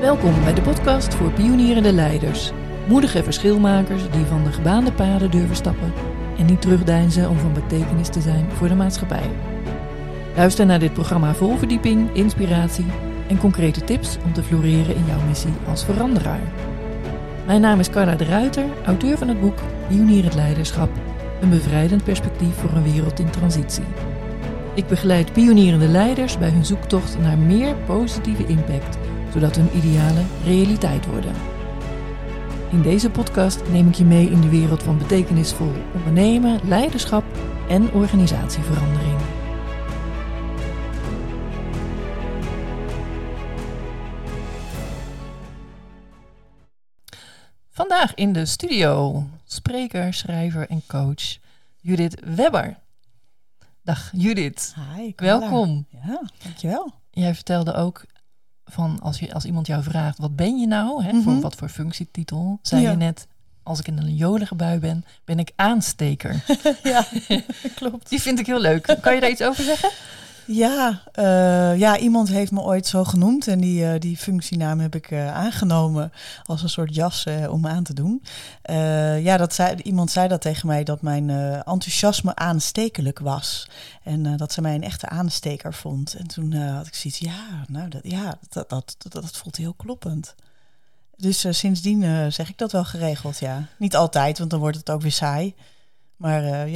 Welkom bij de podcast voor pionierende leiders. Moedige verschilmakers die van de gebaande paden durven stappen en niet terugdeinzen om van betekenis te zijn voor de maatschappij. Luister naar dit programma vol verdieping, inspiratie en concrete tips om te floreren in jouw missie als veranderaar. Mijn naam is Carla de Ruiter, auteur van het boek Pionierend Leiderschap. Een bevrijdend perspectief voor een wereld in transitie. Ik begeleid pionierende leiders bij hun zoektocht naar meer positieve impact, zodat hun idealen realiteit worden. In deze podcast neem ik je mee in de wereld van betekenisvol ondernemen, leiderschap en organisatieverandering. Vandaag in de studio spreker, schrijver en coach Judith Webber. Dag Judith. Hi, welkom. Ja, dankjewel. Jij vertelde ook van als iemand jou vraagt wat ben je nou, hè, voor wat voor functietitel, zei je net, als ik in een jolige bui ben, ben ik aansteker. Ja, klopt. Die vind ik heel leuk. Kan je daar iets over zeggen? Ja, iemand heeft me ooit zo genoemd en die functienaam heb ik aangenomen als een soort jas om aan te doen. Iemand zei dat tegen mij, dat mijn enthousiasme aanstekelijk was. En dat ze mij een echte aansteker vond. En toen had ik zoiets, dat voelt heel kloppend. Dus sindsdien zeg ik dat wel geregeld, ja. Niet altijd, want dan wordt het ook weer saai. Maar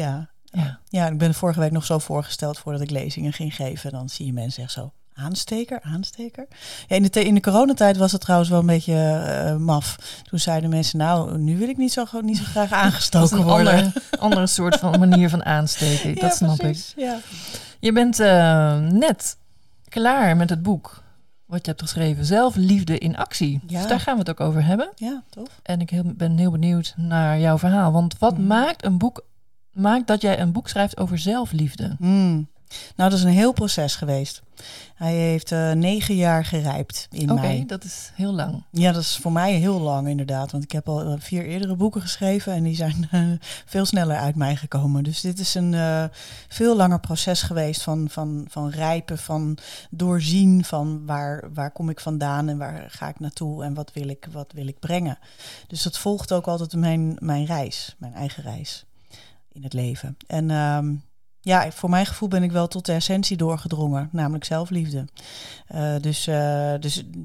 Ja, ik ben vorige week nog zo voorgesteld voordat ik lezingen ging geven. Dan zie je mensen echt zo, aansteker. Ja, in de coronatijd was het trouwens wel een beetje maf. Toen zeiden mensen, nou, nu wil ik niet zo graag aangestoken worden. Dat is een andere soort van manier van aansteken, dat snap precies, ik. Ja. Je bent net klaar met het boek wat je hebt geschreven, Zelfliefde in actie. Ja. Dus daar gaan we het ook over hebben. Ja, tof. En ik ben heel benieuwd naar jouw verhaal. Want wat maakt een boek... Maakt dat jij een boek schrijft over zelfliefde? Nou, dat is een heel proces geweest. Hij heeft 9 jaar gerijpt in mij. Oké, dat is heel lang. Ja, dat is voor mij heel lang inderdaad. Want ik heb al 4 eerdere boeken geschreven en die zijn veel sneller uit mij gekomen. Dus dit is een veel langer proces geweest van rijpen, van doorzien van waar kom ik vandaan en waar ga ik naartoe en wat wil ik brengen. Dus dat volgt ook altijd mijn reis, mijn eigen reis in het leven. En voor mijn gevoel ben ik wel tot de essentie doorgedrongen, namelijk zelfliefde.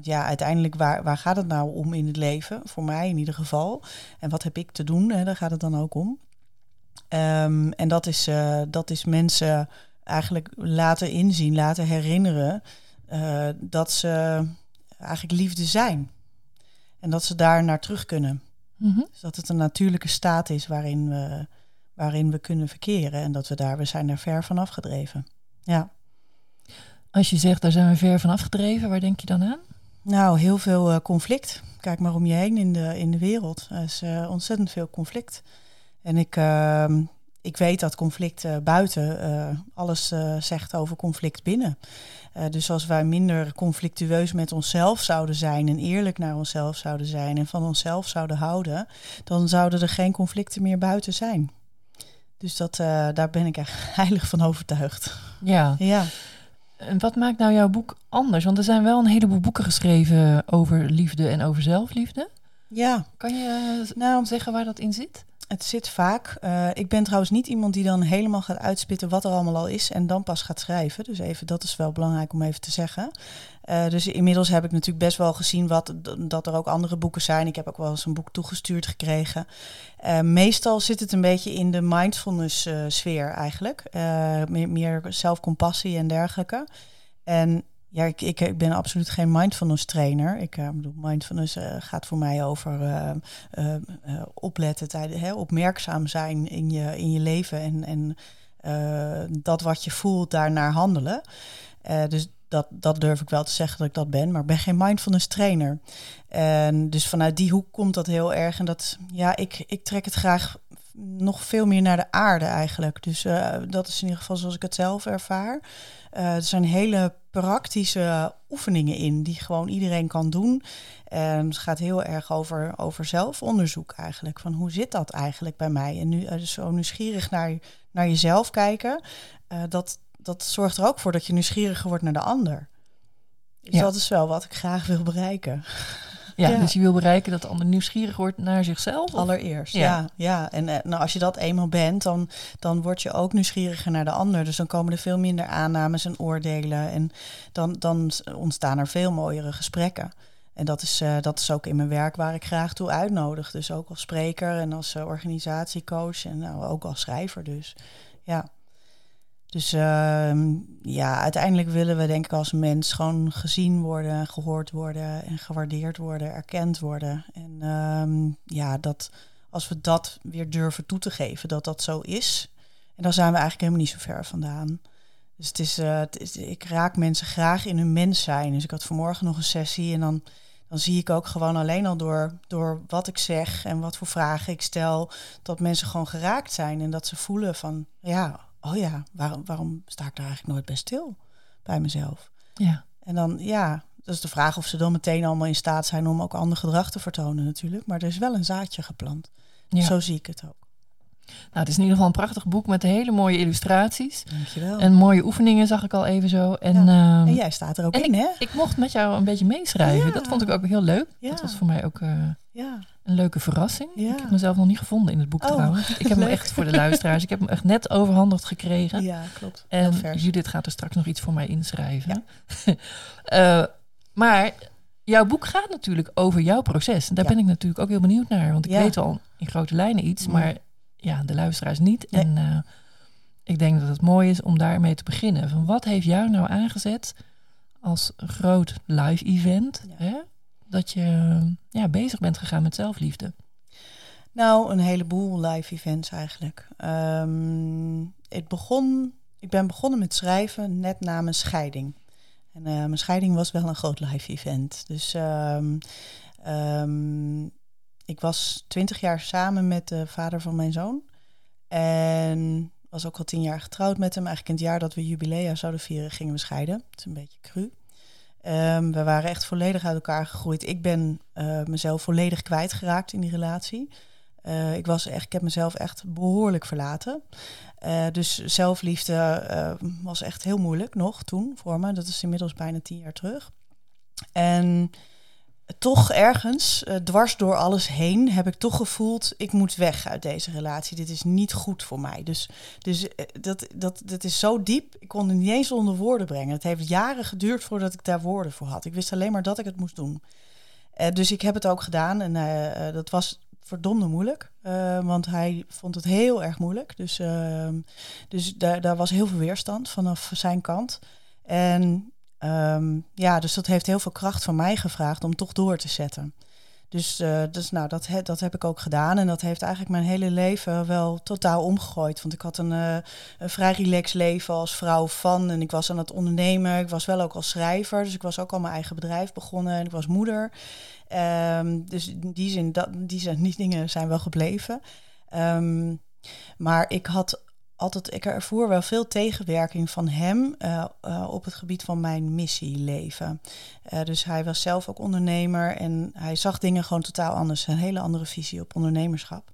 Uiteindelijk, waar gaat het nou om in het leven? Voor mij in ieder geval. En wat heb ik te doen? Hè? Daar gaat het dan ook om. En dat is mensen eigenlijk laten inzien, laten herinneren dat ze eigenlijk liefde zijn. En dat ze daar naar terug kunnen. Mm-hmm. Dus dat het een natuurlijke staat is waarin we kunnen verkeren en dat we zijn daar ver van afgedreven. Ja. Als je zegt, daar zijn we ver van afgedreven, waar denk je dan aan? Nou, heel veel conflict. Kijk maar om je heen in de wereld. Er is ontzettend veel conflict. En ik weet dat conflict buiten alles zegt over conflict binnen. Dus als wij minder conflictueus met onszelf zouden zijn en eerlijk naar onszelf zouden zijn en van onszelf zouden houden, dan zouden er geen conflicten meer buiten zijn. Dus daar ben ik echt heilig van overtuigd. Ja. Ja. En wat maakt nou jouw boek anders? Want er zijn wel een heleboel boeken geschreven over liefde en over zelfliefde. Ja. Kan je zeggen waar dat in zit? Het zit vaak. Ik ben trouwens niet iemand die dan helemaal gaat uitspitten wat er allemaal al is en dan pas gaat schrijven. Dus even, dat is wel belangrijk om even te zeggen. Dus inmiddels heb ik natuurlijk best wel gezien dat er ook andere boeken zijn. Ik heb ook wel eens een boek toegestuurd gekregen. Meestal zit het een beetje in de mindfulness sfeer eigenlijk. Meer zelfcompassie en dergelijke. En ja, ik ben absoluut geen mindfulness trainer. Ik bedoel, mindfulness gaat voor mij over opletten, opmerkzaam zijn in je leven en dat wat je voelt, daarnaar handelen. Dus dat durf ik wel te zeggen dat ik dat ben, maar ik ben geen mindfulness trainer. En dus vanuit die hoek komt dat heel erg. En dat, ja, ik trek het graag nog veel meer naar de aarde eigenlijk. Dus dat is in ieder geval zoals ik het zelf ervaar. Er zijn hele praktische oefeningen in die gewoon iedereen kan doen. En het gaat heel erg over zelfonderzoek eigenlijk. Van hoe zit dat eigenlijk bij mij? En nu zo nieuwsgierig naar jezelf kijken. Dat zorgt er ook voor dat je nieuwsgieriger wordt naar de ander. Dus dat is wel wat ik graag wil bereiken. Ja, dus je wil bereiken dat de ander nieuwsgierig wordt naar zichzelf? Of? Allereerst, ja. En nou, als je dat eenmaal bent, dan word je ook nieuwsgieriger naar de ander. Dus dan komen er veel minder aannames en oordelen. En dan ontstaan er veel mooiere gesprekken. En dat is ook in mijn werk waar ik graag toe uitnodig. Dus ook als spreker en als organisatiecoach en ook als schrijver dus. Ja. Dus uiteindelijk willen we denk ik als mens gewoon gezien worden, gehoord worden en gewaardeerd worden, erkend worden. En dat als we dat weer durven toe te geven, dat zo is. En dan zijn we eigenlijk helemaal niet zo ver vandaan. Dus ik raak mensen graag in hun mens zijn. Dus ik had vanmorgen nog een sessie en dan zie ik ook gewoon alleen al door wat ik zeg en wat voor vragen ik stel, dat mensen gewoon geraakt zijn en dat ze voelen van waarom sta ik daar eigenlijk nooit bij stil bij mezelf? Ja. En dan, dat is de vraag of ze dan meteen allemaal in staat zijn om ook ander gedrag te vertonen natuurlijk. Maar er is wel een zaadje geplant. Ja. Zo zie ik het ook. Nou, het is in ieder geval een prachtig boek met hele mooie illustraties. Dankjewel. En mooie oefeningen zag ik al even zo. En, en jij staat er ook in, hè? Ik mocht met jou een beetje meeschrijven. Ja. Dat vond ik ook heel leuk. Ja. Dat was voor mij ook... Een leuke verrassing. Ja. Ik heb mezelf nog niet gevonden in het boek trouwens. Ik heb hem echt voor de luisteraars. Ik heb hem echt net overhandigd gekregen. Ja, klopt. En Judith gaat er straks nog iets voor mij inschrijven. Ja. Maar jouw boek gaat natuurlijk over jouw proces. Daar ben ik natuurlijk ook heel benieuwd naar. Want ik weet al in grote lijnen iets. Maar de luisteraars niet. Nee. En ik denk dat het mooi is om daarmee te beginnen. Van wat heeft jou nou aangezet als een groot live event... Hè? Dat je bezig bent gegaan met zelfliefde? Nou, een heleboel live events eigenlijk. Ik ben begonnen met schrijven net na mijn scheiding. En mijn scheiding was wel een groot live event. Dus ik was 20 jaar samen met de vader van mijn zoon. En was ook al 10 jaar getrouwd met hem. Eigenlijk in het jaar dat we jubilea zouden vieren, gingen we scheiden. Het is een beetje cru. We waren echt volledig uit elkaar gegroeid. Ik ben mezelf volledig kwijtgeraakt in die relatie. Ik heb mezelf echt behoorlijk verlaten. Dus zelfliefde was echt heel moeilijk nog toen voor me. Dat is inmiddels bijna 10 jaar terug. En toch ergens, dwars door alles heen, heb ik toch gevoeld... ik moet weg uit deze relatie. Dit is niet goed voor mij. Dus dat is zo diep. Ik kon het niet eens onder woorden brengen. Het heeft jaren geduurd voordat ik daar woorden voor had. Ik wist alleen maar dat ik het moest doen. Dus ik heb het ook gedaan. En dat was verdomde moeilijk. Want hij vond het heel erg moeilijk. Dus daar was heel veel weerstand vanaf zijn kant. En... dus dat heeft heel veel kracht van mij gevraagd om toch door te zetten. Dus dat heb ik ook gedaan. En dat heeft eigenlijk mijn hele leven wel totaal omgegooid. Want ik had een vrij relaxed leven als vrouw van. En ik was aan het ondernemen. Ik was wel ook als schrijver. Dus ik was ook al mijn eigen bedrijf begonnen. En ik was moeder. Dus in die zin, die dingen zijn wel gebleven. Maar ik had... ik ervoer wel veel tegenwerking van hem op het gebied van mijn missieleven. Dus hij was zelf ook ondernemer en hij zag dingen gewoon totaal anders. Een hele andere visie op ondernemerschap.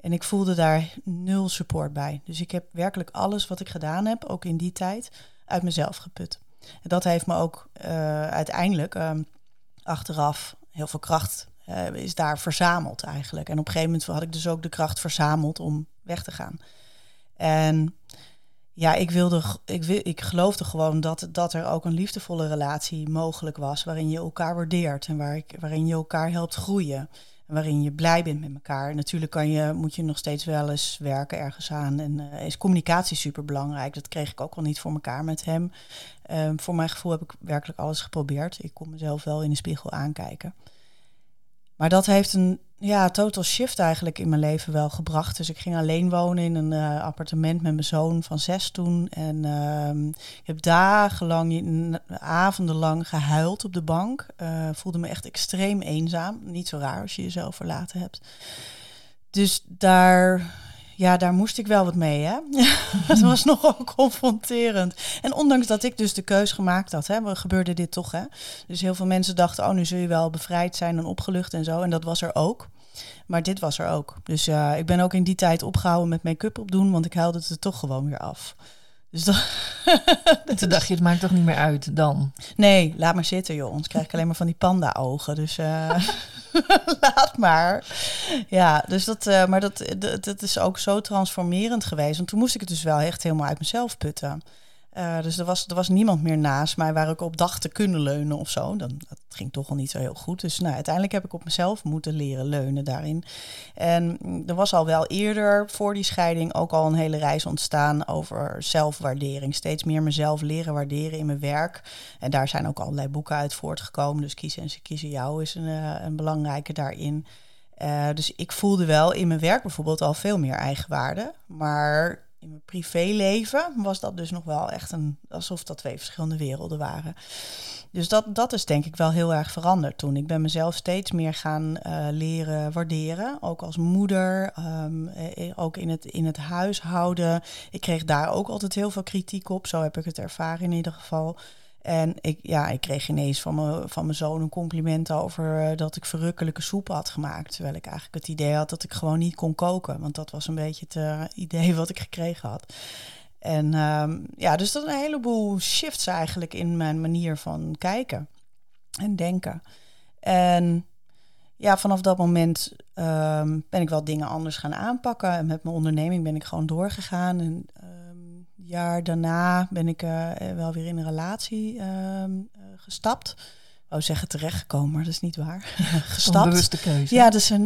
En ik voelde daar 0 support bij. Dus ik heb werkelijk alles wat ik gedaan heb, ook in die tijd, uit mezelf geput. En dat heeft me ook uiteindelijk achteraf heel veel kracht is daar verzameld eigenlijk. En op een gegeven moment had ik dus ook de kracht verzameld om weg te gaan. En ja, ik geloofde gewoon dat er ook een liefdevolle relatie mogelijk was... waarin je elkaar waardeert en waarin je elkaar helpt groeien. En waarin je blij bent met elkaar. Natuurlijk moet je nog steeds wel eens werken ergens aan. En is communicatie superbelangrijk. Dat kreeg ik ook al niet voor elkaar met hem. Voor mijn gevoel heb ik werkelijk alles geprobeerd. Ik kon mezelf wel in de spiegel aankijken. Maar dat heeft een... total shift eigenlijk in mijn leven wel gebracht. Dus ik ging alleen wonen in een appartement met mijn zoon van 6 toen. En ik heb dagenlang, avondenlang gehuild op de bank. Voelde me echt extreem eenzaam. Niet zo raar als je jezelf verlaten hebt. Dus daar moest ik wel wat mee, hè? Het was nogal confronterend. En ondanks dat ik dus de keus gemaakt had, hè, gebeurde dit toch, hè? Dus heel veel mensen dachten, nu zul je wel bevrijd zijn en opgelucht en zo. En dat was er ook. Maar dit was er ook. Dus ik ben ook in die tijd opgehouden met make-up opdoen, want ik huilde het er toch gewoon weer af. Dus dat... Toen dacht je, het maakt toch niet meer uit dan? Nee, laat maar zitten joh. Ons krijg ik alleen maar van die panda-ogen. Dus laat maar. Ja, dus dat, maar dat is ook zo transformerend geweest. Want toen moest ik het dus wel echt helemaal uit mezelf putten. Dus er was niemand meer naast mij waar ik op dacht te kunnen leunen of zo. Dat ging toch al niet zo heel goed. Dus nou, uiteindelijk heb ik op mezelf moeten leren leunen daarin. En er was al wel eerder voor die scheiding ook al een hele reis ontstaan over zelfwaardering. Steeds meer mezelf leren waarderen in mijn werk. En daar zijn ook allerlei boeken uit voortgekomen. Dus Kiezen en Ze Kiezen jou is een belangrijke daarin. Dus ik voelde wel in mijn werk bijvoorbeeld al veel meer eigenwaarde. Maar... in mijn privéleven was dat dus nog wel echt alsof dat twee verschillende werelden waren. Dus dat is denk ik wel heel erg veranderd toen. Ik ben mezelf steeds meer gaan leren waarderen. Ook als moeder, ook in het huishouden. Ik kreeg daar ook altijd heel veel kritiek op. Zo heb ik het ervaren in ieder geval. En ik kreeg ineens van mijn zoon een compliment over dat ik verrukkelijke soep had gemaakt. Terwijl ik eigenlijk het idee had dat ik gewoon niet kon koken. Want dat was een beetje het idee wat ik gekregen had. En dus dat een heleboel shifts eigenlijk in mijn manier van kijken en denken. En ja, vanaf dat moment ben ik wel dingen anders gaan aanpakken. En met mijn onderneming ben ik gewoon doorgegaan en... jaar daarna ben ik wel weer in een relatie gestapt. Ik wou zeggen terechtgekomen, maar dat is niet waar. Gestapt. Een bewuste keuze.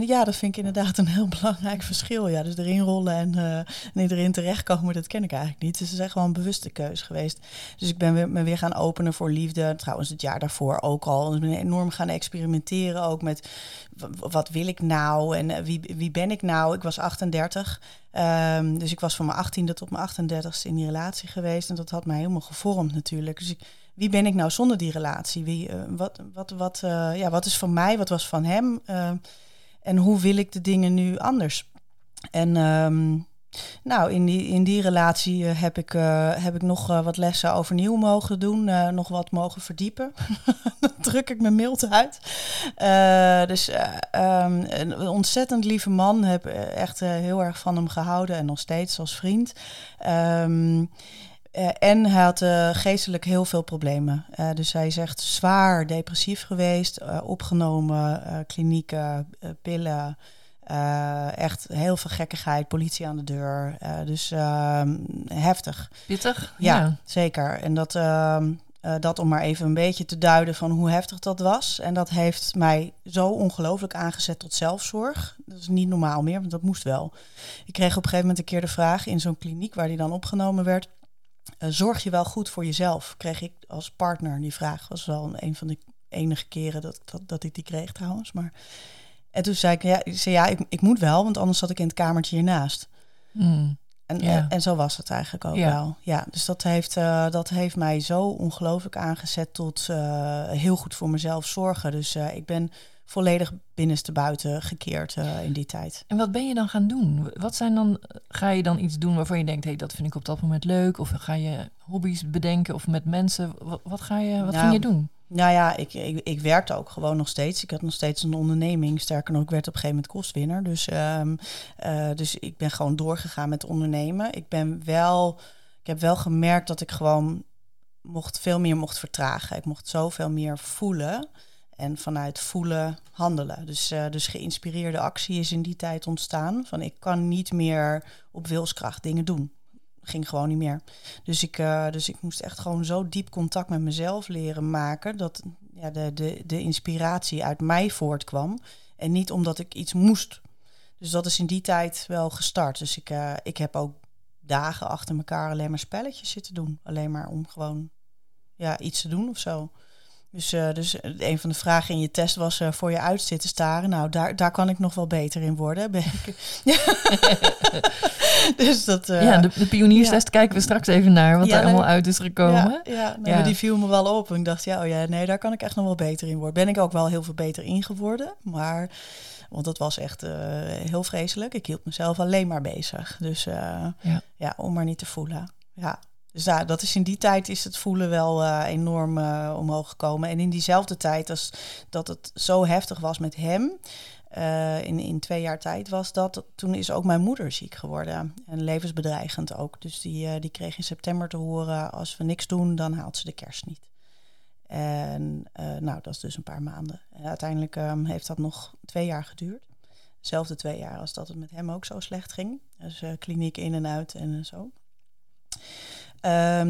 Ja, dat vind ik inderdaad een heel belangrijk verschil. Ja, dus erin rollen en erin terechtkomen, dat ken ik eigenlijk niet. Dus het is echt wel een bewuste keuze geweest. Dus ik ben me weer gaan openen voor liefde. Trouwens, het jaar daarvoor ook al. Ik ben enorm gaan experimenteren ook met wat wil ik nou en wie ben ik nou? Ik was 38. Dus ik was van mijn 18e tot mijn 38e in die relatie geweest. En dat had mij helemaal gevormd natuurlijk. Dus wie ben ik nou zonder die relatie? Wat is van mij? Wat was van hem? En hoe wil ik de dingen nu anders? En in die relatie heb ik nog wat lessen overnieuw mogen doen. Nog wat mogen verdiepen. Dan druk ik me mild uit. Dus een ontzettend lieve man. Heb echt heel erg van hem gehouden. En nog steeds als vriend. En hij had geestelijk heel veel problemen. Dus hij is echt zwaar depressief geweest. Opgenomen, klinieken, pillen... echt heel veel gekkigheid, politie aan de deur. Dus heftig. Pittig? Ja, zeker. En dat om maar even een beetje te duiden van hoe heftig dat was. En dat heeft mij zo ongelooflijk aangezet tot zelfzorg. Dat is niet normaal meer, want dat moest wel. Ik kreeg op een gegeven moment een keer de vraag in zo'n kliniek waar hij dan opgenomen werd... zorg je wel goed voor jezelf? Kreeg ik als partner die vraag. Was wel een van de enige keren dat ik die kreeg trouwens, maar... En toen zei ik, ik moet wel, want anders zat ik in het kamertje hiernaast. Mm, en zo was het eigenlijk ook wel. Ja, dus dat heeft mij zo ongelooflijk aangezet tot heel goed voor mezelf zorgen. Dus ik ben volledig binnenstebuiten gekeerd in die tijd. En wat ben je dan gaan doen? Ga je dan iets doen waarvan je denkt... hey, dat vind ik op dat moment leuk? Of ga je hobby's bedenken of met mensen? Wat ging je doen? Nou ja, ik werkte ook gewoon nog steeds. Ik had nog steeds een onderneming. Sterker nog, ik werd op een gegeven moment kostwinner. Dus ik ben gewoon doorgegaan met ondernemen. Ik heb wel gemerkt dat ik gewoon veel meer mocht vertragen. Ik mocht zoveel meer voelen en vanuit voelen handelen. Dus geïnspireerde actie is in die tijd ontstaan. Van ik kan niet meer op wilskracht dingen doen. Ging gewoon niet meer. Dus ik moest echt gewoon zo diep contact met mezelf leren maken... dat de inspiratie uit mij voortkwam. En niet omdat ik iets moest. Dus dat is in die tijd wel gestart. Dus ik heb ook dagen achter elkaar alleen maar spelletjes zitten doen. Alleen maar om gewoon iets te doen of zo. Dus een van de vragen in je test was voor je uit zitten staren. Nou, daar kan ik nog wel beter in worden. Dus dat, de pionierstest kijken we straks even naar. Wat er allemaal uit is gekomen. Maar die viel me wel op. En ik dacht, daar kan ik echt nog wel beter in worden. Ben ik ook wel heel veel beter in geworden. Maar, want dat was echt heel vreselijk. Ik hield mezelf alleen maar bezig. Dus om maar niet te voelen. Ja. Dus dat is in die tijd is het voelen wel enorm omhoog gekomen. En in diezelfde tijd als dat het zo heftig was met hem... In 2 jaar tijd was dat. Toen is ook mijn moeder ziek geworden. En levensbedreigend ook. Dus die kreeg in september te horen, als we niks doen, dan haalt ze de kerst niet. En dat is dus een paar maanden. En uiteindelijk heeft dat nog 2 jaar geduurd. Zelfde 2 jaar als dat het met hem ook zo slecht ging. Dus kliniek in en uit en zo.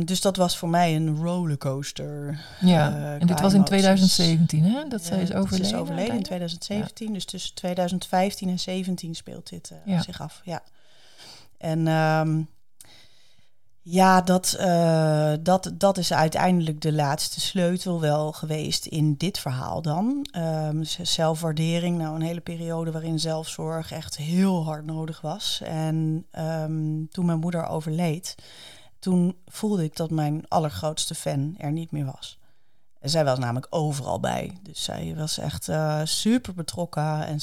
Dus dat was voor mij een rollercoaster. Ja, en dit was in 2017, hè? Dat zij is overleden. Ze is overleden in 2017. Ja. Dus tussen 2015 en 2017 speelt dit zich af. Ja. En dat is uiteindelijk de laatste sleutel wel geweest in dit verhaal dan. Zelfwaardering, een hele periode waarin zelfzorg echt heel hard nodig was. En toen mijn moeder overleed, toen voelde ik dat mijn allergrootste fan er niet meer was. Zij was namelijk overal bij. Dus zij was echt super betrokken. En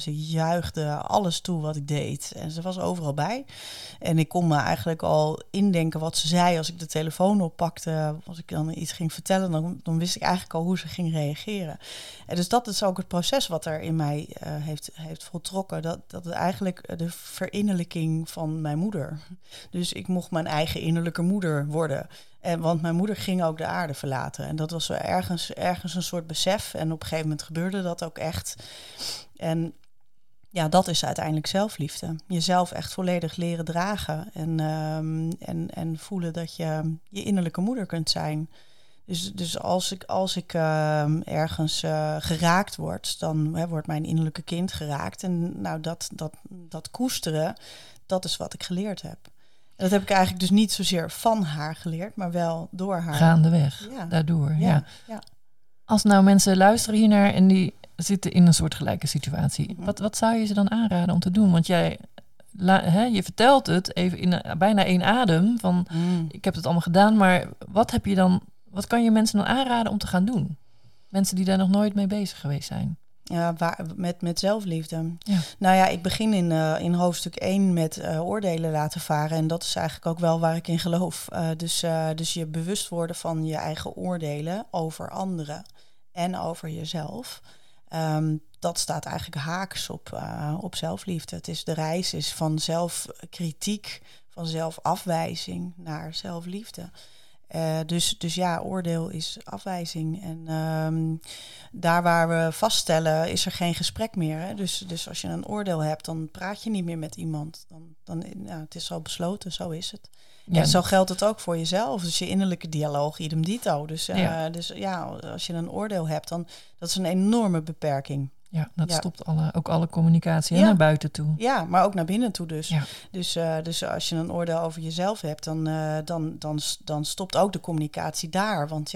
ze juichte alles toe wat ik deed. En ze was overal bij. En ik kon me eigenlijk al indenken wat ze zei. Als ik de telefoon oppakte, als ik dan iets ging vertellen, dan wist ik eigenlijk al hoe ze ging reageren. En dus dat is ook het proces wat er in mij heeft voltrokken. Dat het eigenlijk de verinnerlijking van mijn moeder. Dus ik mocht mijn eigen innerlijke moeder worden. Want mijn moeder ging ook de aarde verlaten. En dat was ergens een soort besef. En op een gegeven moment gebeurde dat ook echt. En ja, dat is uiteindelijk zelfliefde. Jezelf echt volledig leren dragen. En voelen dat je innerlijke moeder kunt zijn. Dus als ik ergens geraakt word, dan wordt mijn innerlijke kind geraakt. En dat koesteren, dat is wat ik geleerd heb. Dat heb ik eigenlijk dus niet zozeer van haar geleerd, maar wel door haar. Gaandeweg, daardoor. Ja. Als nou mensen luisteren hiernaar en die zitten in een soortgelijke situatie, Wat zou je ze dan aanraden om te doen? Want je vertelt het even in bijna één adem van ik heb het allemaal gedaan, maar wat kan je mensen dan aanraden om te gaan doen? Mensen die daar nog nooit mee bezig geweest zijn. Ja, met zelfliefde. Ja. Ik begin in hoofdstuk 1 met oordelen laten varen. En dat is eigenlijk ook wel waar ik in geloof. Dus je bewust worden van je eigen oordelen over anderen en over jezelf. Dat staat eigenlijk haaks op zelfliefde. De reis is van zelfkritiek, van zelfafwijzing naar zelfliefde. Dus oordeel is afwijzing. En daar waar we vaststellen, is er geen gesprek meer. Hè? Dus als je een oordeel hebt, dan praat je niet meer met iemand. Dan, het is al besloten, zo is het. Ja. En zo geldt het ook voor jezelf. Dus je innerlijke dialoog, idem dito. Dus, als je een oordeel hebt, dan dat is een enorme beperking. Ja, dat stopt alle communicatie naar buiten toe. Ja, maar ook naar binnen toe dus. Ja. Dus als je een oordeel over jezelf hebt, dan stopt ook de communicatie daar. Want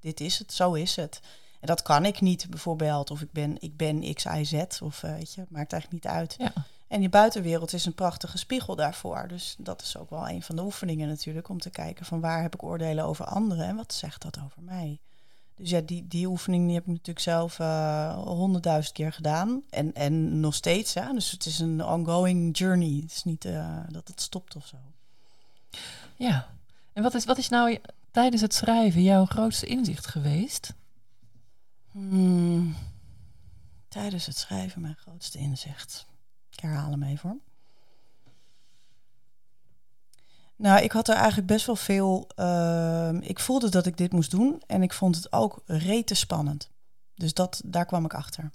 dit is het, zo is het. En dat kan ik niet bijvoorbeeld. Of ik ben X, Y, Z. Of maakt eigenlijk niet uit. Ja. En je buitenwereld is een prachtige spiegel daarvoor. Dus dat is ook wel een van de oefeningen natuurlijk. Om te kijken van waar heb ik oordelen over anderen en wat zegt dat over mij? Dus die oefening die heb ik natuurlijk zelf 100.000 keer gedaan. En nog steeds. Ja. Dus het is een ongoing journey. Het is niet dat het stopt of zo. Ja. En wat is nou tijdens het schrijven jouw grootste inzicht geweest? Tijdens het schrijven mijn grootste inzicht. Ik herhaal hem even hoor. Ik had er eigenlijk best wel veel... ik voelde dat ik dit moest doen en ik vond het ook rete spannend. Dus daar kwam ik achter.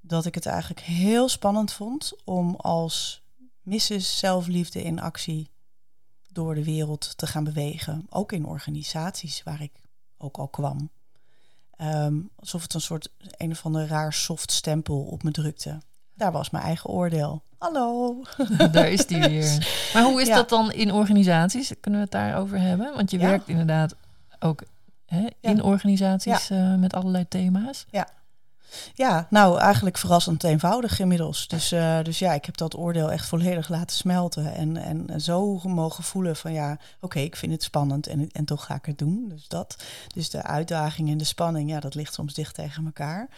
Dat ik het eigenlijk heel spannend vond om als Mrs. Zelfliefde in actie door de wereld te gaan bewegen. Ook in organisaties waar ik ook al kwam. Alsof het een soort een of ander raar soft stempel op me drukte. Daar was mijn eigen oordeel. Hallo. Daar is die weer. Maar hoe is dat dan in organisaties? Kunnen we het daarover hebben? Want je werkt inderdaad ook in organisaties met allerlei thema's. Ja. Ja, eigenlijk verrassend eenvoudig inmiddels. Dus ik heb dat oordeel echt volledig laten smelten. En zo mogen voelen van oké, ik vind het spannend en toch ga ik het doen. Dus de uitdaging en de spanning, dat ligt soms dicht tegen elkaar.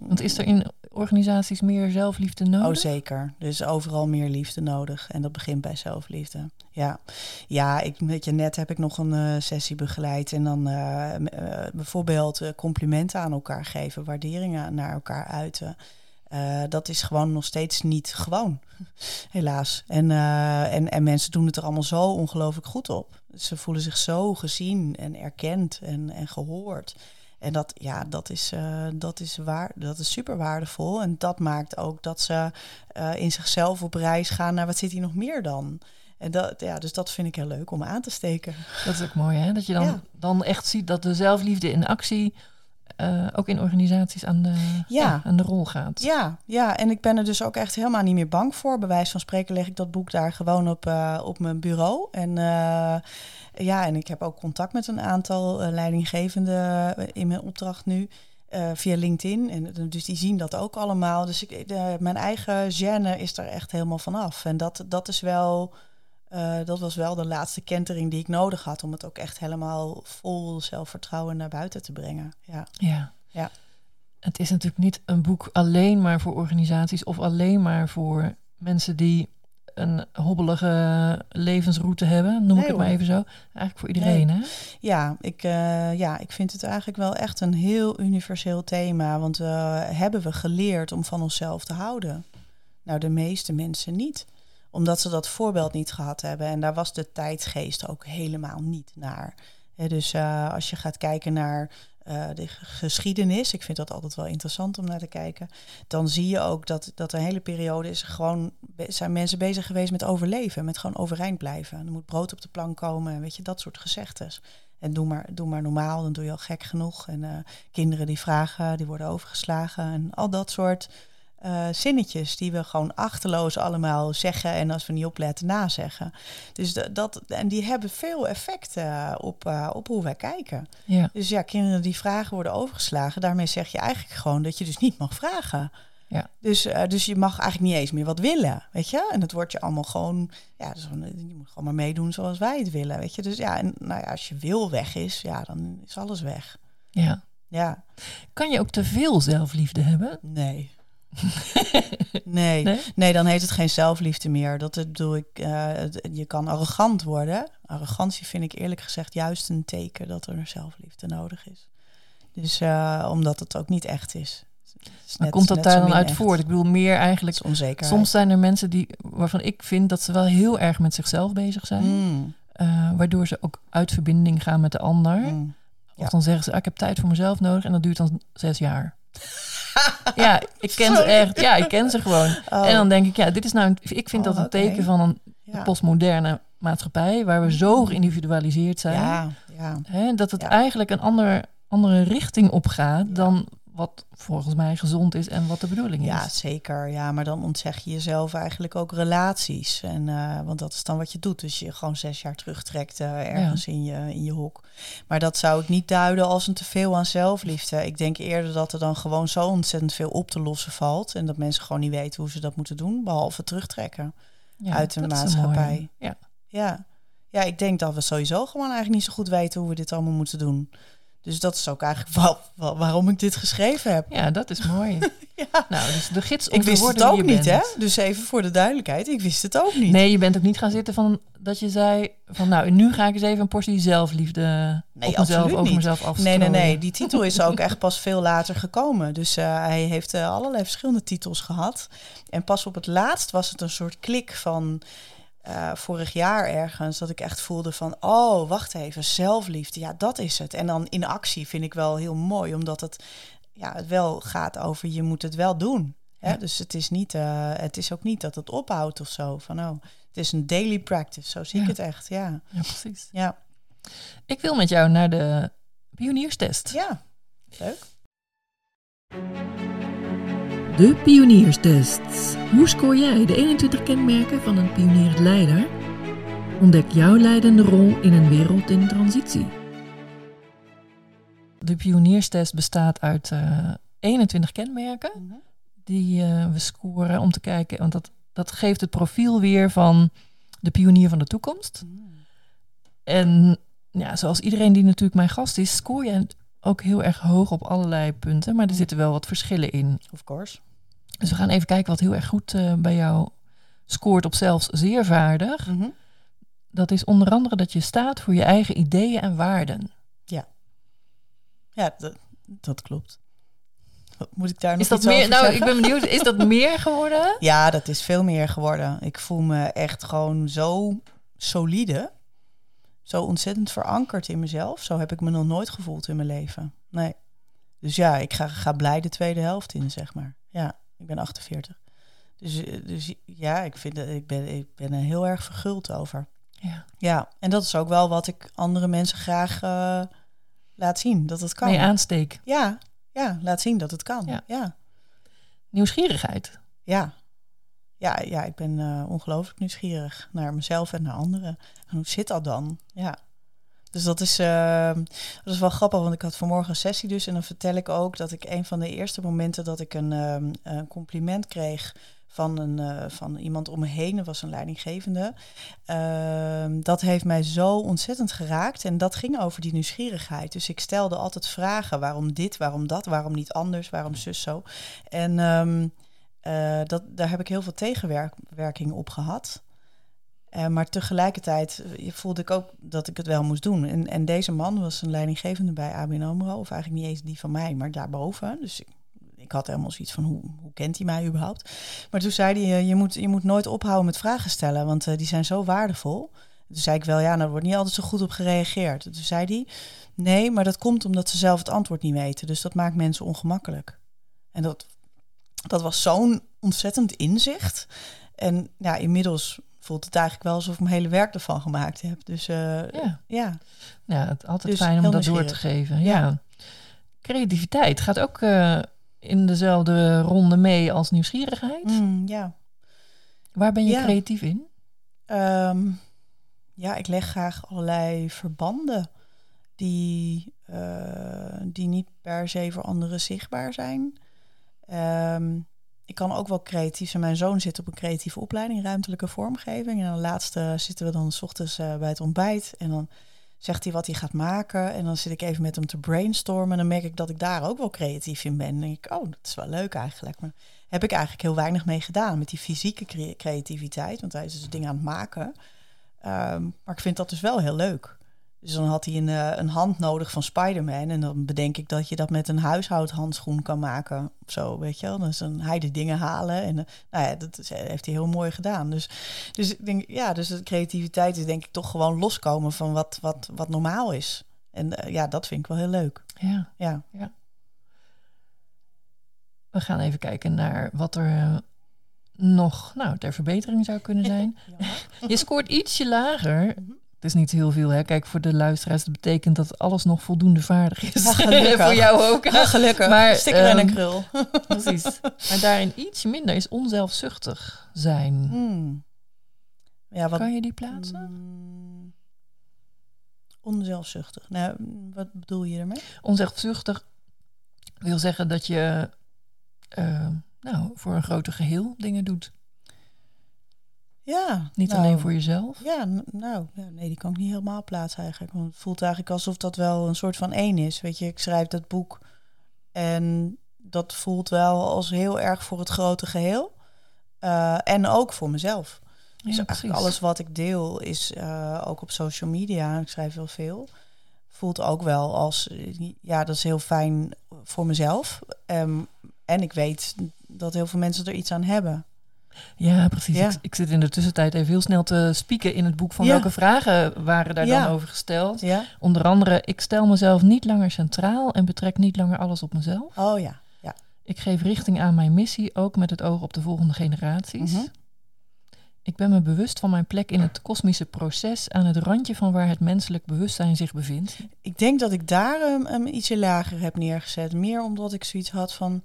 Want is er in organisaties meer zelfliefde nodig? Oh, zeker. Er is overal meer liefde nodig. En dat begint bij zelfliefde. Ja, ja, net heb ik nog een sessie begeleid. En dan bijvoorbeeld complimenten aan elkaar geven. Waarderingen naar elkaar uiten. Dat is gewoon nog steeds niet gewoon, helaas. En mensen doen het er allemaal zo ongelooflijk goed op. Ze voelen zich zo gezien en erkend en gehoord. En dat is super waardevol. En dat maakt ook dat ze in zichzelf op reis gaan naar wat zit hier nog meer dan. En dus dat vind ik heel leuk om aan te steken. Dat is ook mooi, hè? Dat je dan echt ziet dat de zelfliefde in actie... ook in organisaties aan de rol gaat. Ja, en ik ben er dus ook echt helemaal niet meer bang voor. Bij wijze van spreken leg ik dat boek daar gewoon op mijn bureau. En ik heb ook contact met een aantal leidinggevenden in mijn opdracht nu. Via LinkedIn. En dus die zien dat ook allemaal. Dus mijn eigen gêne is er echt helemaal vanaf. En dat is wel... dat was wel de laatste kentering die ik nodig had... om het ook echt helemaal vol zelfvertrouwen naar buiten te brengen. Ja. Het is natuurlijk niet een boek alleen maar voor organisaties... of alleen maar voor mensen die een hobbelige levensroute hebben. Noem ik het maar even zo. Eigenlijk voor iedereen, hè? Ja, ik vind het eigenlijk wel echt een heel universeel thema. Want hebben we geleerd om van onszelf te houden? Nou, de meeste mensen niet. Omdat ze dat voorbeeld niet gehad hebben. En daar was de tijdsgeest ook helemaal niet naar. Dus als je gaat kijken naar de geschiedenis... ik vind dat altijd wel interessant om naar te kijken... dan zie je ook dat een hele periode is... gewoon zijn mensen bezig geweest met overleven. Met gewoon overeind blijven. Er moet brood op de plank komen. Weet je, dat soort gezegdes. En doe maar normaal, dan doe je al gek genoeg. En kinderen die vragen, die worden overgeslagen. En al dat soort... zinnetjes die we gewoon achterloos allemaal zeggen en als we niet opletten nazeggen. Dus en die hebben veel effect op hoe wij kijken. Ja. Dus ja, kinderen die vragen worden overgeslagen. Daarmee zeg je eigenlijk gewoon dat je dus niet mag vragen. Ja. Dus je mag eigenlijk niet eens meer wat willen, weet je? En dat wordt je allemaal gewoon... Ja, dus je moet gewoon maar meedoen zoals wij het willen, weet je? Dus ja, en, nou ja, als je wil weg is, ja, dan is alles weg. Ja. Ja. Kan je ook te veel zelfliefde hebben? Nee. Nee, dan heet het geen zelfliefde meer. Dat bedoel ik. Je kan arrogant worden. Arrogantie vind ik eerlijk gezegd juist een teken dat er zelfliefde nodig is. Dus omdat het ook niet echt is. Maar komt dat daar dan uit voort? Ik bedoel meer eigenlijk. Onzekerheid. Soms zijn er mensen waarvan ik vind dat ze wel heel erg met zichzelf bezig zijn, waardoor ze ook uit verbinding gaan met de ander. Mm. Ja. Of dan zeggen ze: ik heb tijd voor mezelf nodig, en dat duurt dan 6 jaar. Ja, ik ken ze echt. Ja, ik ken ze gewoon. Oh. En dan denk ik, ja, dit is nou... Ik vind dat een teken van een postmoderne maatschappij... waar we zo geïndividualiseerd zijn... Ja. Hè, dat het eigenlijk een andere richting opgaat... dan wat volgens mij gezond is en wat de bedoeling is. Ja, zeker. Ja, maar dan ontzeg je jezelf eigenlijk ook relaties. Want dat is dan wat je doet. Dus je gewoon 6 jaar terugtrekt ergens in je hok. Maar dat zou ik niet duiden als een teveel aan zelfliefde. Ik denk eerder dat er dan gewoon zo ontzettend veel op te lossen valt... en dat mensen gewoon niet weten hoe ze dat moeten doen... behalve terugtrekken uit de maatschappij. Ja, ik denk dat we sowieso gewoon eigenlijk niet zo goed weten... hoe we dit allemaal moeten doen... Dus dat is ook eigenlijk waarom ik dit geschreven heb. Ja, dat is mooi. Nou, dus de gids om te worden wie je bent. Ik wist het ook niet, hè? Dus even voor de duidelijkheid, ik wist het ook niet. Nee, je bent ook niet gaan zitten van dat je zei van... nou, nu ga ik eens even een portie zelfliefde over mezelf afstrooien. Nee, die titel is ook echt pas veel later gekomen. Dus hij heeft allerlei verschillende titels gehad. En pas op het laatst was het een soort klik van... vorig jaar ergens, dat ik echt voelde van... oh, wacht even, zelfliefde, ja, dat is het. En dan in actie vind ik wel heel mooi... omdat het, het wel gaat over je moet het wel doen. Hè? Ja. Dus het is niet, het is ook niet dat het ophoudt of zo. Van, het is een daily practice, zo zie ik het echt, Ja, precies. Ja. Ik wil met jou naar de pionierstest. Ja, leuk. De pionierstests. Hoe scoor jij de 21 kenmerken van een pionierend leider? Ontdek jouw leidende rol in een wereld in transitie. De pionierstest bestaat uit 21 kenmerken die we scoren om te kijken. Want dat geeft het profiel weer van de pionier van de toekomst. Mm. En ja, zoals iedereen die natuurlijk mijn gast is, scoor jij ook heel erg hoog op allerlei punten. Maar er zitten wel wat verschillen in. Of course. Dus we gaan even kijken wat heel erg goed bij jou scoort op zelfs zeer vaardig. Mm-hmm. Dat is onder andere dat je staat voor je eigen ideeën en waarden. Ja, dat klopt. Moet ik daar nog iets over zeggen? Nou, ik ben benieuwd. Is dat meer geworden? Ja, dat is veel meer geworden. Ik voel me echt gewoon zo solide. Zo ontzettend verankerd in mezelf. Zo heb ik me nog nooit gevoeld in mijn leven. Nee. Dus ja, ik ga blij de tweede helft in, zeg maar. Ja, ik ben 48. Dus ja, ik ben er heel erg verguld over. Ja, en dat is ook wel wat ik andere mensen graag laat zien. Dat het kan. Nee, aansteek. Ja, laat zien dat het kan. Ja. Nieuwsgierigheid. Ja, ik ben ongelooflijk nieuwsgierig naar mezelf en naar anderen. En hoe zit dat dan? Ja. Dus dat is wel grappig, want ik had vanmorgen een sessie dus. En dan vertel ik ook dat ik een van de eerste momenten dat ik een compliment kreeg van iemand om me heen. Dat was een leidinggevende. Dat heeft mij zo ontzettend geraakt. En dat ging over die nieuwsgierigheid. Dus ik stelde altijd vragen. Waarom dit, waarom dat, waarom niet anders, waarom zus zo. En daar heb ik heel veel tegenwerking op gehad. Maar tegelijkertijd voelde ik ook dat ik het wel moest doen. En deze man was een leidinggevende bij ABN Amro. Of eigenlijk niet eens die van mij, maar daarboven. Dus ik had helemaal zoiets van, hoe kent hij mij überhaupt? Maar toen zei hij, je moet nooit ophouden met vragen stellen. Want die zijn zo waardevol. Toen zei ik wel, daar wordt niet altijd zo goed op gereageerd. Toen zei hij, nee, maar dat komt omdat ze zelf het antwoord niet weten. Dus dat maakt mensen ongemakkelijk. En dat was zo'n ontzettend inzicht. En ja, inmiddels voelt het eigenlijk wel alsof ik mijn hele werk ervan gemaakt heb. Dus het is altijd dus fijn om dat door te geven. Ja. Creativiteit gaat ook in dezelfde ronde mee als nieuwsgierigheid. Waar ben je creatief in? Ik leg graag allerlei verbanden die niet per se voor anderen zichtbaar zijn. Ik kan ook wel creatief zijn. Mijn zoon zit op een creatieve opleiding, ruimtelijke vormgeving. En dan laatste zitten we dan 's ochtends bij het ontbijt. En dan zegt hij wat hij gaat maken. En dan zit ik even met hem te brainstormen. En dan merk ik dat ik daar ook wel creatief in ben. En dan denk ik, dat is wel leuk eigenlijk. Maar heb ik eigenlijk heel weinig mee gedaan met die fysieke creativiteit. Want hij is dus dingen aan het maken. Maar ik vind dat dus wel heel leuk. Dus dan had hij een hand nodig van Spider-Man. En dan bedenk ik dat je dat met een huishoudhandschoen kan maken. Of zo, weet je wel. Dus dan hij de dingen halen. En dat heeft hij heel mooi gedaan. Dus ik denk, dus de creativiteit is denk ik toch gewoon loskomen van wat normaal is. En dat vind ik wel heel leuk. Ja. We gaan even kijken naar wat er nog ter verbetering zou kunnen zijn. Je scoort ietsje lager. Het is niet heel veel, hè? Kijk, voor de luisteraars, dat betekent dat alles nog voldoende vaardig is. Gelukkig. Voor jou ook. Gelukkig. Maar stikker en een krul. Precies. Maar daarin iets minder is onzelfzuchtig zijn. Ja, kan je die plaatsen? Onzelfzuchtig. Nou, wat bedoel je ermee? Onzelfzuchtig wil zeggen dat je voor een groter geheel dingen doet. Ja, niet alleen voor jezelf? Ja, nee, die kan ik niet helemaal plaatsen eigenlijk. Want het voelt eigenlijk alsof dat wel een soort van één is. Weet je, ik schrijf dat boek en dat voelt wel als heel erg voor het grote geheel. En ook voor mezelf. Dus eigenlijk alles wat ik deel is ook op social media. Ik schrijf heel veel. Voelt ook wel als, dat is heel fijn voor mezelf. En ik weet dat heel veel mensen er iets aan hebben. Ja, precies. Ja. Ik zit in de tussentijd even heel snel te spieken in het boek van welke vragen waren daar dan over gesteld. Ja. Onder andere, ik stel mezelf niet langer centraal en betrek niet langer alles op mezelf. Oh ja. Ja. Ik geef richting aan mijn missie, ook met het oog op de volgende generaties. Mm-hmm. Ik ben me bewust van mijn plek in het kosmische proces aan het randje van waar het menselijk bewustzijn zich bevindt. Ik denk dat ik daar ietsje lager heb neergezet. Meer omdat ik zoiets had van,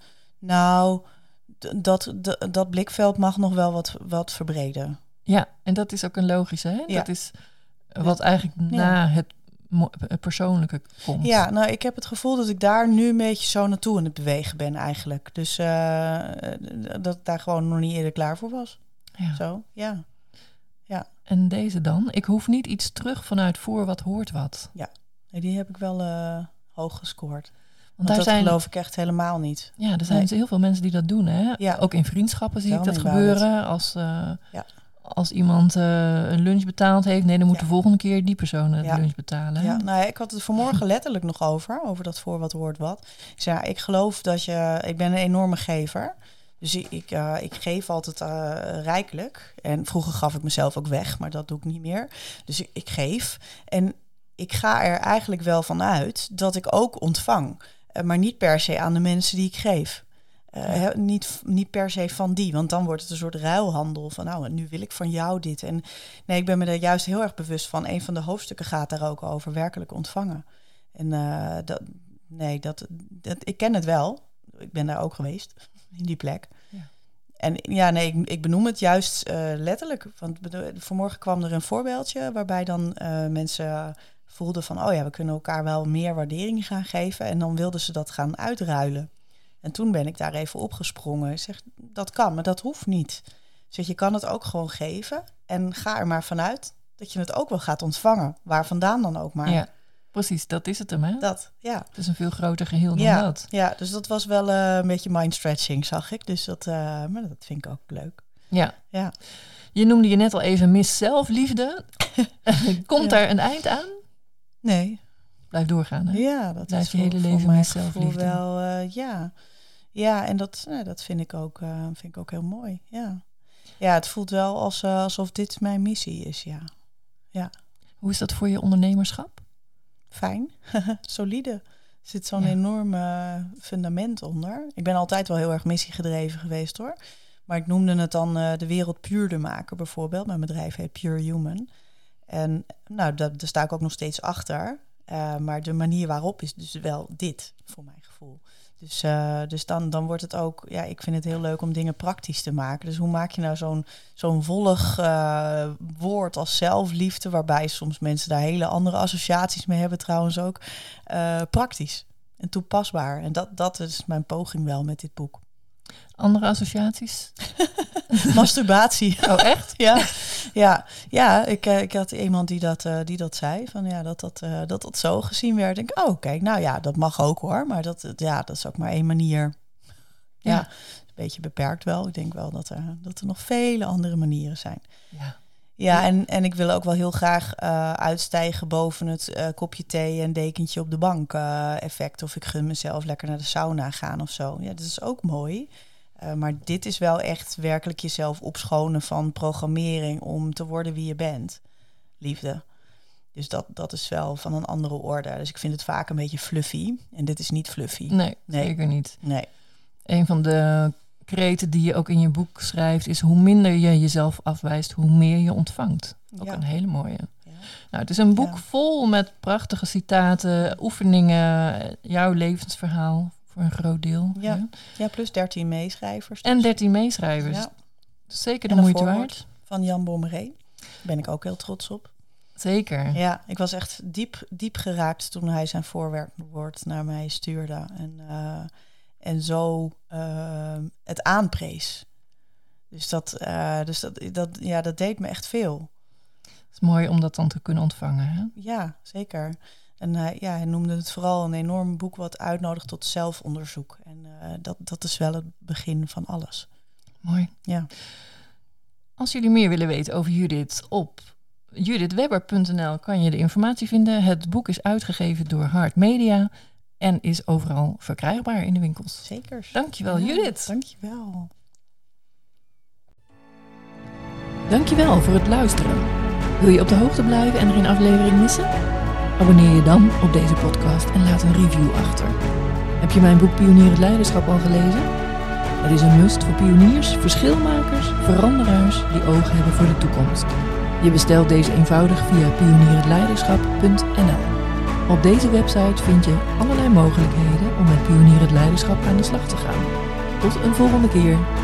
dat blikveld mag nog wel wat verbreden. Ja, en dat is ook een logische, hè? Ja. Dat is wat eigenlijk na het persoonlijke komt. Ja, ik heb het gevoel dat ik daar nu een beetje zo naartoe aan het bewegen ben eigenlijk. Dus dat ik daar gewoon nog niet eerder klaar voor was. Ja. Zo, ja. En deze dan? Ik hoef niet iets terug vanuit voor wat hoort wat. Ja, die heb ik wel hoog gescoord. Want daar dat zijn, geloof ik echt helemaal niet. Ja, er zijn dus heel veel mensen die dat doen. Hè? Ja. Ook in vriendschappen zie ik dat gebeuren. Als iemand een lunch betaald heeft... nee, dan moet de volgende keer die persoon de lunch betalen. Ja. Nou, ik had het vanmorgen letterlijk nog over dat voor wat hoort wat. Dus ja, ik geloof dat ik ben een enorme gever... Dus ik geef altijd rijkelijk. En vroeger gaf ik mezelf ook weg, maar dat doe ik niet meer. Dus ik geef. En ik ga er eigenlijk wel van uit dat ik ook ontvang. Maar niet per se aan de mensen die ik geef. Niet per se van die. Want dan wordt het een soort ruilhandel. Van nou, nu wil ik van jou dit. En nee, ik ben me daar juist heel erg bewust van. Een van de hoofdstukken gaat daar ook over. Werkelijk ontvangen. En ik ken het wel. Ik ben daar ook geweest. In die plek. Ja. En ja, nee, ik benoem het juist letterlijk. Want vanmorgen kwam er een voorbeeldje... waarbij dan mensen voelden van... oh ja, we kunnen elkaar wel meer waardering gaan geven. En dan wilden ze dat gaan uitruilen. En toen ben ik daar even opgesprongen. Ik zeg, dat kan, maar dat hoeft niet. Dus je kan het ook gewoon geven. En ga er maar vanuit dat je het ook wel gaat ontvangen. Waar vandaan dan ook maar. Ja. Precies, dat is het hem, hè? Dat, ja. Het is een veel groter geheel dan dat. Ja, dus dat was wel een beetje mindstretching, zag ik. Dus maar dat vind ik ook leuk. Ja. Je noemde je net al even mis zelfliefde. Komt daar een eind aan? Nee. Blijf doorgaan, hè? Ja, dat blijf is je hele leven mis zelfliefde. Wel, ja, en dat vind ik ook heel mooi, ja. Ja, het voelt wel alsof dit mijn missie is, ja. Hoe is dat voor je ondernemerschap? Fijn, solide. Er zit zo'n enorm fundament onder. Ik ben altijd wel heel erg missiegedreven geweest hoor. Maar ik noemde het dan de wereld puurder maken bijvoorbeeld. Mijn bedrijf heet Pure Human. En nou, daar sta ik ook nog steeds achter. Maar de manier waarop is dus wel dit, voor mijn gevoel. Dus dan wordt het ook... Ja, ik vind het heel leuk om dingen praktisch te maken. Dus hoe maak je nou zo'n wollig woord als zelfliefde... waarbij soms mensen daar hele andere associaties mee hebben trouwens ook... praktisch en toepasbaar. En dat is mijn poging wel met dit boek. Andere associaties? Masturbatie. Oh, echt? Ja. Ik had iemand die dat zei. Van ja, dat zo gezien werd. Denk ik, oh, kijk, nou ja, dat mag ook hoor. Maar dat is ook maar één manier. Ja. Een beetje beperkt wel. Ik denk wel dat er nog vele andere manieren zijn. Ja. Ja, en ik wil ook wel heel graag uitstijgen boven het kopje thee en dekentje op de bank effect. Of ik gun mezelf lekker naar de sauna gaan of zo. Ja, dat is ook mooi. Maar dit is wel echt werkelijk jezelf opschonen van programmering om te worden wie je bent. Liefde. Dus dat is wel van een andere orde. Dus ik vind het vaak een beetje fluffy. En dit is niet fluffy. Nee. Zeker niet. Nee. Een van de... kreten die je ook in je boek schrijft... is hoe minder je jezelf afwijst, hoe meer je ontvangt. Ook een hele mooie. Ja. Nou, het is een boek vol met prachtige citaten, oefeningen... jouw levensverhaal voor een groot deel. Ja plus 13 meeschrijvers. Dus. En 13 meeschrijvers. Ja. Zeker de moeite waard. Van Jan Bommeré. Daar ben ik ook heel trots op. Zeker. Ja, ik was echt diep geraakt toen hij zijn voorwoord naar mij stuurde. En zo het aanprees. Dus dat deed me echt veel. Het is mooi om dat dan te kunnen ontvangen, hè? Ja, zeker. En hij noemde het vooral een enorm boek... wat uitnodigt tot zelfonderzoek. En dat is wel het begin van alles. Mooi. Ja. Als jullie meer willen weten over Judith... op judithwebber.nl kan je de informatie vinden. Het boek is uitgegeven door Hard Media... en is overal verkrijgbaar in de winkels. Zeker. Dankjewel, Judith. Dankjewel. Dankjewel voor het luisteren. Wil je op de hoogte blijven en geen aflevering missen? Abonneer je dan op deze podcast en laat een review achter. Heb je mijn boek Pionierend Leiderschap al gelezen? Het is een must voor pioniers, verschilmakers, veranderaars... die ogen hebben voor de toekomst. Je bestelt deze eenvoudig via pionierendleiderschap.nl. Op deze website vind je allerlei mogelijkheden om met pionierend leiderschap aan de slag te gaan. Tot een volgende keer!